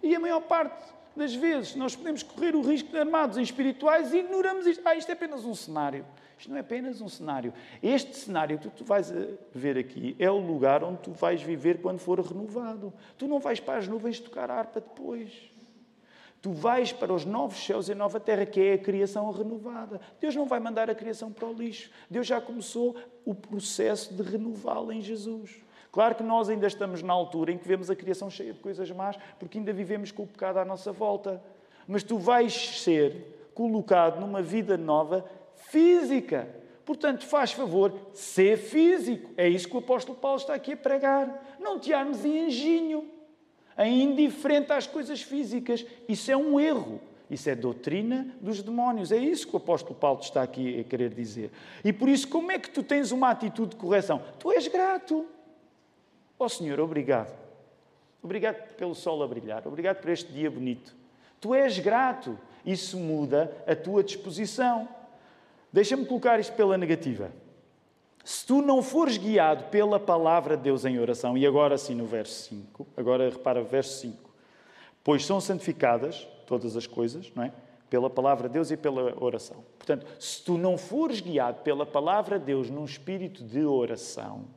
E a maior parte das vezes nós podemos correr o risco de armados em espirituais e ignoramos isto. Ah, isto é apenas um cenário. Isto não é apenas um cenário. Este cenário que tu vais ver aqui é o lugar onde tu vais viver quando for renovado. Tu não vais para as nuvens tocar a harpa depois. Tu vais para os novos céus e a nova terra, que é a criação renovada. Deus não vai mandar a criação para o lixo. Deus já começou o processo de renová-la em Jesus. Claro que nós ainda estamos na altura em que vemos a criação cheia de coisas más, porque ainda vivemos com o pecado à nossa volta. Mas tu vais ser colocado numa vida nova física. Portanto, faz favor, ser físico. É isso que o apóstolo Paulo está aqui a pregar. Não te armes em engenho, em indiferente às coisas físicas. Isso é um erro. Isso é doutrina dos demónios. É isso que o apóstolo Paulo está aqui a querer dizer. E por isso, como é que tu tens uma atitude de correção? Tu és grato. Oh, Senhor, obrigado. Obrigado pelo sol a brilhar. Obrigado por este dia bonito. Tu és grato. Isso muda a tua disposição. Deixa-me colocar isto pela negativa. Se tu não fores guiado pela palavra de Deus em oração, e agora sim no verso cinco, agora repara o verso cinco. Pois são santificadas todas as coisas, não é? Pela palavra de Deus e pela oração. Portanto, se tu não fores guiado pela palavra de Deus num espírito de oração,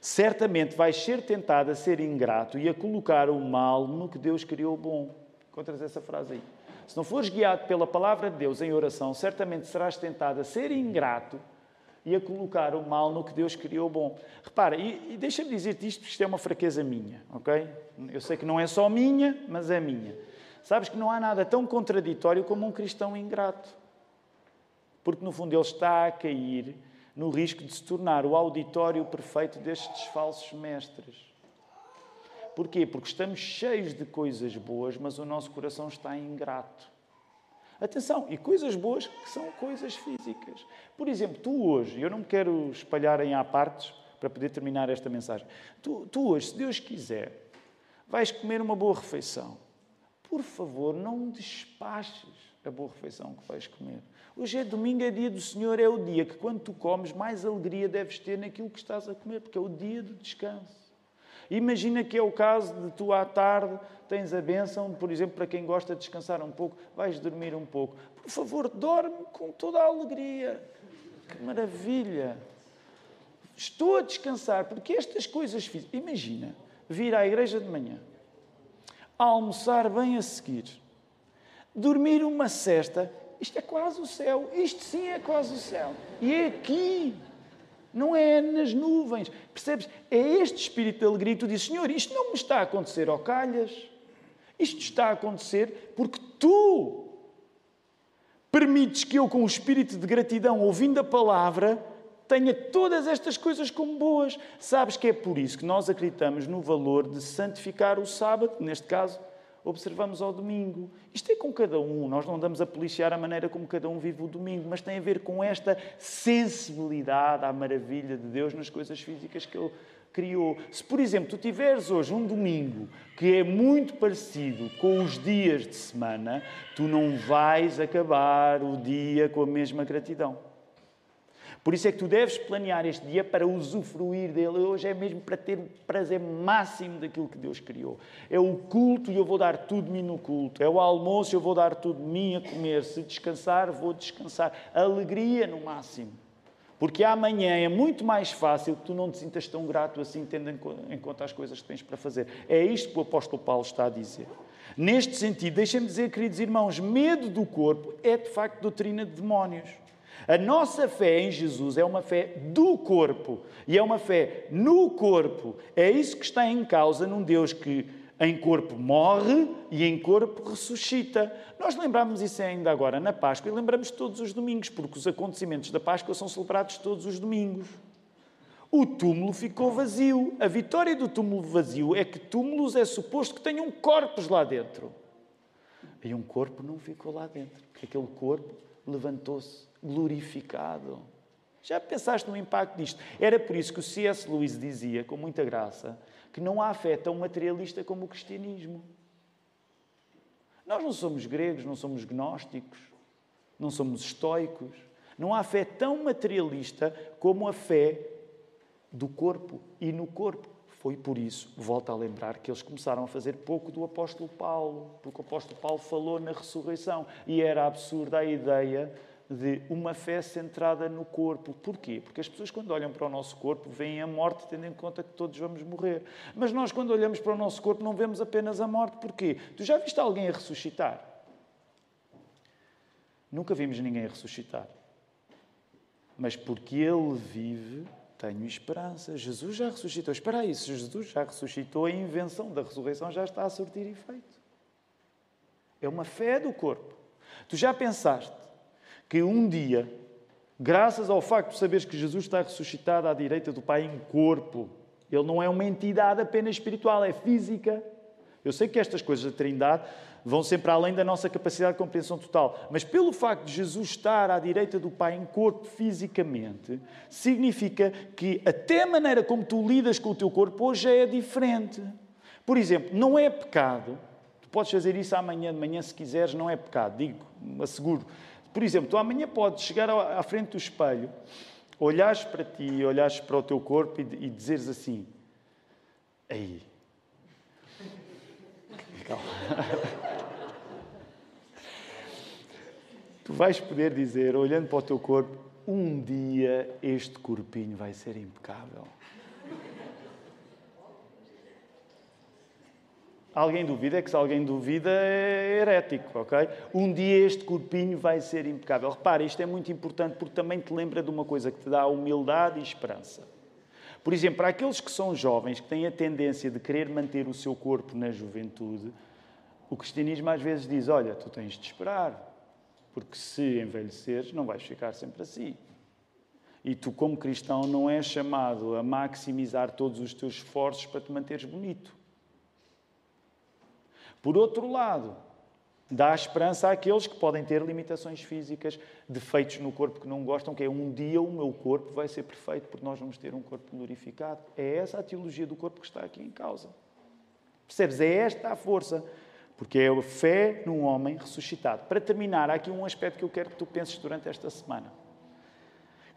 certamente vais ser tentado a ser ingrato e a colocar o mal no que Deus criou bom. Encontras essa frase aí. Se não fores guiado pela palavra de Deus em oração, certamente serás tentado a ser ingrato e a colocar o mal no que Deus criou bom. Repara, e, e deixa-me dizer-te isto, porque isto é uma fraqueza minha, ok? Eu sei que não é só minha, mas é minha. Sabes que não há nada tão contraditório como um cristão ingrato. Porque, no fundo, ele está a cair no risco de se tornar o auditório perfeito destes falsos mestres. Porquê? Porque estamos cheios de coisas boas, mas o nosso coração está ingrato. Atenção, e coisas boas que são coisas físicas. Por exemplo, tu hoje, eu não me quero espalhar em à partes para poder terminar esta mensagem, tu, tu hoje, se Deus quiser, vais comer uma boa refeição. Por favor, não despaches a boa refeição que vais comer. Hoje é domingo, é dia do Senhor, é o dia que quando tu comes, mais alegria deves ter naquilo que estás a comer, porque é o dia do descanso. Imagina que é o caso de tu à tarde tens a bênção, por exemplo, para quem gosta de descansar um pouco, vais dormir um pouco. Por favor, dorme com toda a alegria. Que maravilha! Estou a descansar, porque estas coisas fiz. Imagina, vir à igreja de manhã, almoçar bem a seguir, dormir uma sesta. Isto é quase o céu. Isto sim é quase o céu. E é aqui. Não é nas nuvens. Percebes? É este espírito de alegria. E tu dizes, Senhor, isto não me está a acontecer ao calhas. Isto está a acontecer porque tu permites que eu, com o espírito de gratidão, ouvindo a palavra, tenha todas estas coisas como boas. Sabes que é por isso que nós acreditamos no valor de santificar o sábado, neste caso, observamos ao domingo. Isto é com cada um. Nós não andamos a policiar a maneira como cada um vive o domingo, mas tem a ver com esta sensibilidade à maravilha de Deus nas coisas físicas que Ele criou. Se, por exemplo, tu tiveres hoje um domingo que é muito parecido com os dias de semana, tu não vais acabar o dia com a mesma gratidão. Por isso é que tu deves planear este dia para usufruir dele. Hoje é mesmo para ter o prazer máximo daquilo que Deus criou. É o culto e eu vou dar tudo de mim no culto. É o almoço e eu vou dar tudo de mim a comer. Se descansar, vou descansar. Alegria no máximo. Porque amanhã é muito mais fácil que tu não te sintas tão grato assim, tendo em conta as coisas que tens para fazer. É isto que o apóstolo Paulo está a dizer. Neste sentido, deixem-me dizer, queridos irmãos, medo do corpo é, de facto, doutrina de demónios. A nossa fé em Jesus é uma fé do corpo e é uma fé no corpo. É isso que está em causa num Deus que em corpo morre e em corpo ressuscita. Nós lembramos isso ainda agora na Páscoa e lembramos todos os domingos, porque os acontecimentos da Páscoa são celebrados todos os domingos. O túmulo ficou vazio. A vitória do túmulo vazio é que túmulos é suposto que tenham corpos lá dentro. E um corpo não ficou lá dentro. Aquele corpo levantou-se glorificado. Já pensaste no impacto disto? Era por isso que o C S Lewis dizia, com muita graça, que não há fé tão materialista como o cristianismo. Nós não somos gregos, não somos gnósticos, não somos estoicos. Não há fé tão materialista como a fé do corpo e no corpo. Foi por isso, volto a lembrar, que eles começaram a fazer pouco do apóstolo Paulo, porque o apóstolo Paulo falou na ressurreição e era absurda a ideia de uma fé centrada no corpo. Porquê? Porque as pessoas, quando olham para o nosso corpo, veem a morte, tendo em conta que todos vamos morrer. Mas nós, quando olhamos para o nosso corpo, não vemos apenas a morte. Porquê? Tu já viste alguém a ressuscitar? Nunca vimos ninguém a ressuscitar. Mas porque Ele vive, tenho esperança. Jesus já ressuscitou. Espera aí, se Jesus já ressuscitou, a invenção da ressurreição já está a surtir efeito. É uma fé do corpo. Tu já pensaste que um dia, graças ao facto de saberes que Jesus está ressuscitado à direita do Pai em corpo, Ele não é uma entidade apenas espiritual, é física. Eu sei que estas coisas da Trindade vão sempre além da nossa capacidade de compreensão total, mas pelo facto de Jesus estar à direita do Pai em corpo fisicamente, significa que até a maneira como tu lidas com o teu corpo hoje é diferente. Por exemplo, não é pecado. Tu podes fazer isso amanhã de manhã se quiseres, não é pecado. Digo, asseguro. Por exemplo, tu amanhã podes chegar à frente do espelho, olhares para ti, olhares para o teu corpo e, e dizeres assim: aí, calma. Tu vais poder dizer, olhando para o teu corpo, um dia este corpinho vai ser impecável. Alguém duvida, é que se alguém duvida é herético, ok? Um dia este corpinho vai ser impecável. Repara, isto é muito importante porque também te lembra de uma coisa que te dá humildade e esperança. Por exemplo, para aqueles que são jovens, que têm a tendência de querer manter o seu corpo na juventude, o cristianismo às vezes diz, olha, tu tens de esperar, porque se envelheceres não vais ficar sempre assim. E tu, como cristão, não és chamado a maximizar todos os teus esforços para te manteres bonito. Por outro lado, dá esperança àqueles que podem ter limitações físicas, defeitos no corpo que não gostam, que é um dia o meu corpo vai ser perfeito porque nós vamos ter um corpo glorificado. É essa a teologia do corpo que está aqui em causa. Percebes? É esta a força, porque é a fé num homem ressuscitado. Para terminar, há aqui um aspecto que eu quero que tu penses durante esta semana.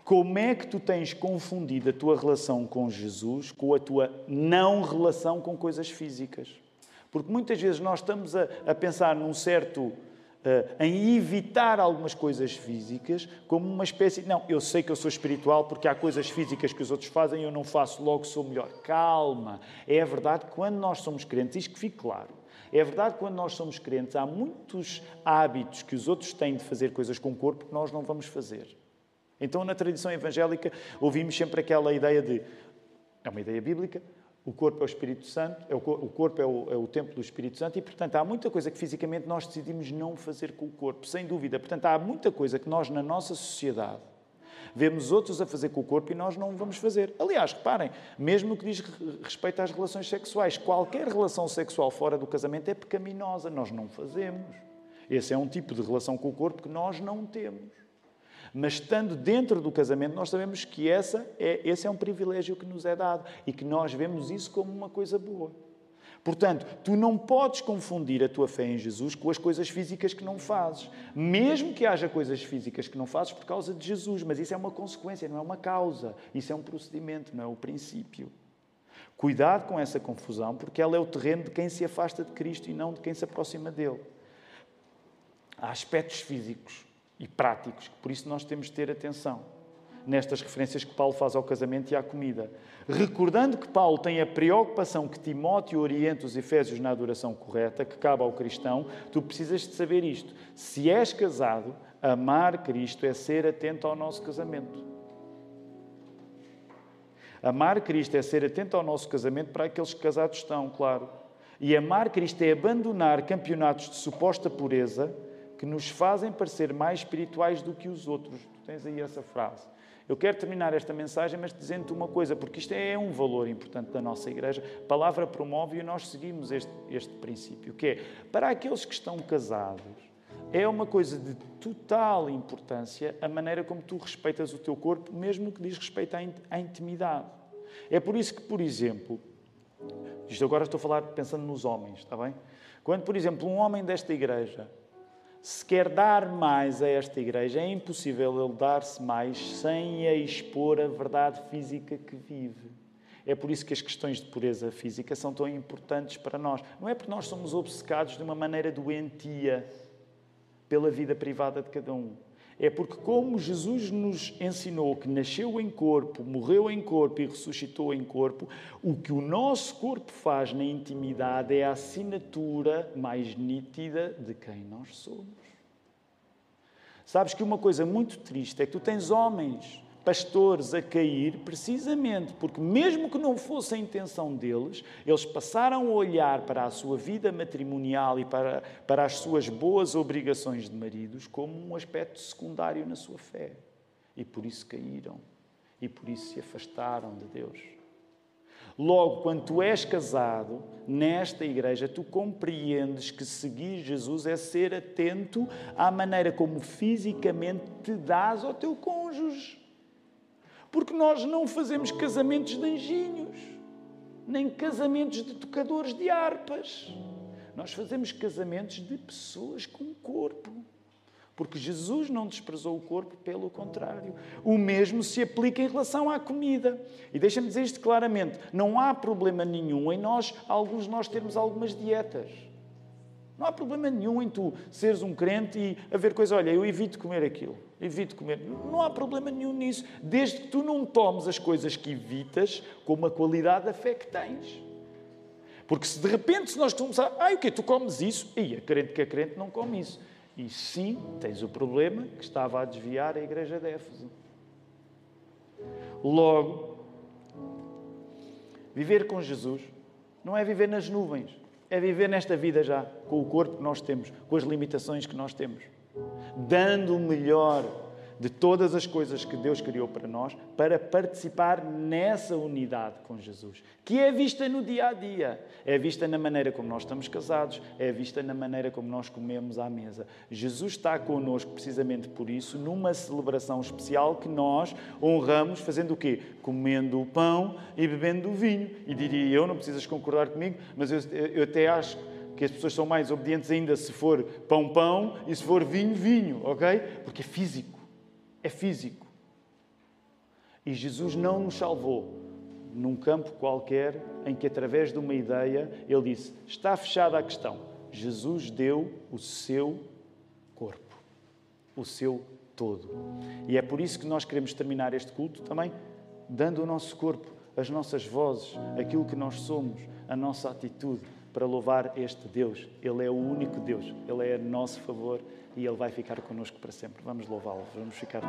Como é que tu tens confundido a tua relação com Jesus com a tua não relação com coisas físicas? Porque muitas vezes nós estamos a, a pensar num certo, uh, em evitar algumas coisas físicas como uma espécie de, não, eu sei que eu sou espiritual porque há coisas físicas que os outros fazem e eu não faço, logo sou melhor. Calma! É verdade que quando nós somos crentes, isto que fique claro, é verdade que quando nós somos crentes há muitos hábitos que os outros têm de fazer coisas com o corpo que nós não vamos fazer. Então, na tradição evangélica, ouvimos sempre aquela ideia de, é uma ideia bíblica, o corpo é o Espírito Santo, é o, o corpo é o, é o templo do Espírito Santo e, portanto, há muita coisa que fisicamente nós decidimos não fazer com o corpo, sem dúvida. Portanto, há muita coisa que nós, na nossa sociedade, vemos outros a fazer com o corpo e nós não vamos fazer. Aliás, reparem, mesmo o que diz respeito às relações sexuais, qualquer relação sexual fora do casamento é pecaminosa, nós não fazemos. Esse é um tipo de relação com o corpo que nós não temos. Mas estando dentro do casamento, nós sabemos que essa é, esse é um privilégio que nos é dado e que nós vemos isso como uma coisa boa. Portanto, tu não podes confundir a tua fé em Jesus com as coisas físicas que não fazes. Mesmo que haja coisas físicas que não fazes por causa de Jesus, mas isso é uma consequência, não é uma causa. Isso é um procedimento, não é o princípio. Cuidado com essa confusão, porque ela é o terreno de quem se afasta de Cristo e não de quem se aproxima dele. Há aspectos físicos e práticos, por isso nós temos de ter atenção nestas referências que Paulo faz ao casamento e à comida. Recordando que Paulo tem a preocupação que Timóteo orienta os Efésios na adoração correta, que cabe ao cristão, tu precisas de saber isto. Se és casado, amar Cristo é ser atento ao nosso casamento. Amar Cristo é ser atento ao nosso casamento para aqueles que casados estão, claro. E amar Cristo é abandonar campeonatos de suposta pureza que nos fazem parecer mais espirituais do que os outros. Tu tens aí essa frase. Eu quero terminar esta mensagem, mas dizendo-te uma coisa, porque isto é um valor importante da nossa Igreja. A palavra promove e nós seguimos este, este princípio, que é, para aqueles que estão casados, é uma coisa de total importância a maneira como tu respeitas o teu corpo, mesmo que diz respeito à intimidade. É por isso que, por exemplo, isto agora estou a falar pensando nos homens, está bem? Quando, por exemplo, um homem desta Igreja se quer dar mais a esta Igreja, é impossível ele dar-se mais sem a expor a verdade física que vive. É por isso que as questões de pureza física são tão importantes para nós. Não é porque nós somos obcecados de uma maneira doentia pela vida privada de cada um. É porque, como Jesus nos ensinou que nasceu em corpo, morreu em corpo e ressuscitou em corpo, o que o nosso corpo faz na intimidade é a assinatura mais nítida de quem nós somos. Sabes que uma coisa muito triste é que tu tens homens, pastores, a cair precisamente porque, mesmo que não fosse a intenção deles, eles passaram a olhar para a sua vida matrimonial e para, para as suas boas obrigações de maridos como um aspecto secundário na sua fé. E por isso caíram. E por isso se afastaram de Deus. Logo, quando tu és casado, nesta Igreja, tu compreendes que seguir Jesus é ser atento à maneira como fisicamente te dás ao teu cônjuge. Porque nós não fazemos casamentos de anjinhos, nem casamentos de tocadores de harpas. Nós fazemos casamentos de pessoas com corpo. Porque Jesus não desprezou o corpo, pelo contrário. O mesmo se aplica em relação à comida. E deixa-me dizer isto claramente, não há problema nenhum em nós, alguns de nós, termos algumas dietas. Não há problema nenhum em tu seres um crente e haver coisa, olha, eu evito comer aquilo, evito comer. Não há problema nenhum nisso, desde que tu não tomes as coisas que evitas com uma qualidade da fé que tens. Porque se de repente se nós começarmos, ai, o quê? Tu comes isso? E a crente que é crente não come isso. E sim, tens o problema que estava a desviar a Igreja de Éfeso. Logo, viver com Jesus não é viver nas nuvens. É viver nesta vida já, com o corpo que nós temos, com as limitações que nós temos. Dando o melhor de todas as coisas que Deus criou para nós, para participar nessa unidade com Jesus. Que é vista no dia-a-dia. É vista na maneira como nós estamos casados. É vista na maneira como nós comemos à mesa. Jesus está connosco precisamente por isso, numa celebração especial que nós honramos fazendo o quê? Comendo o pão e bebendo o vinho. E diria eu, não precisas concordar comigo, mas eu, eu até acho que as pessoas são mais obedientes ainda se for pão, pão, e se for vinho, vinho, ok? Porque é físico. É físico. E Jesus não nos salvou num campo qualquer em que, através de uma ideia, ele disse, está fechada a questão. Jesus deu o seu corpo, o seu todo. E é por isso que nós queremos terminar este culto também dando o nosso corpo, as nossas vozes, aquilo que nós somos, a nossa atitude para louvar este Deus. Ele é o único Deus. Ele é a nosso favor. E Ele vai ficar connosco para sempre. Vamos louvá-lo, vamos ficar de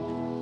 pé.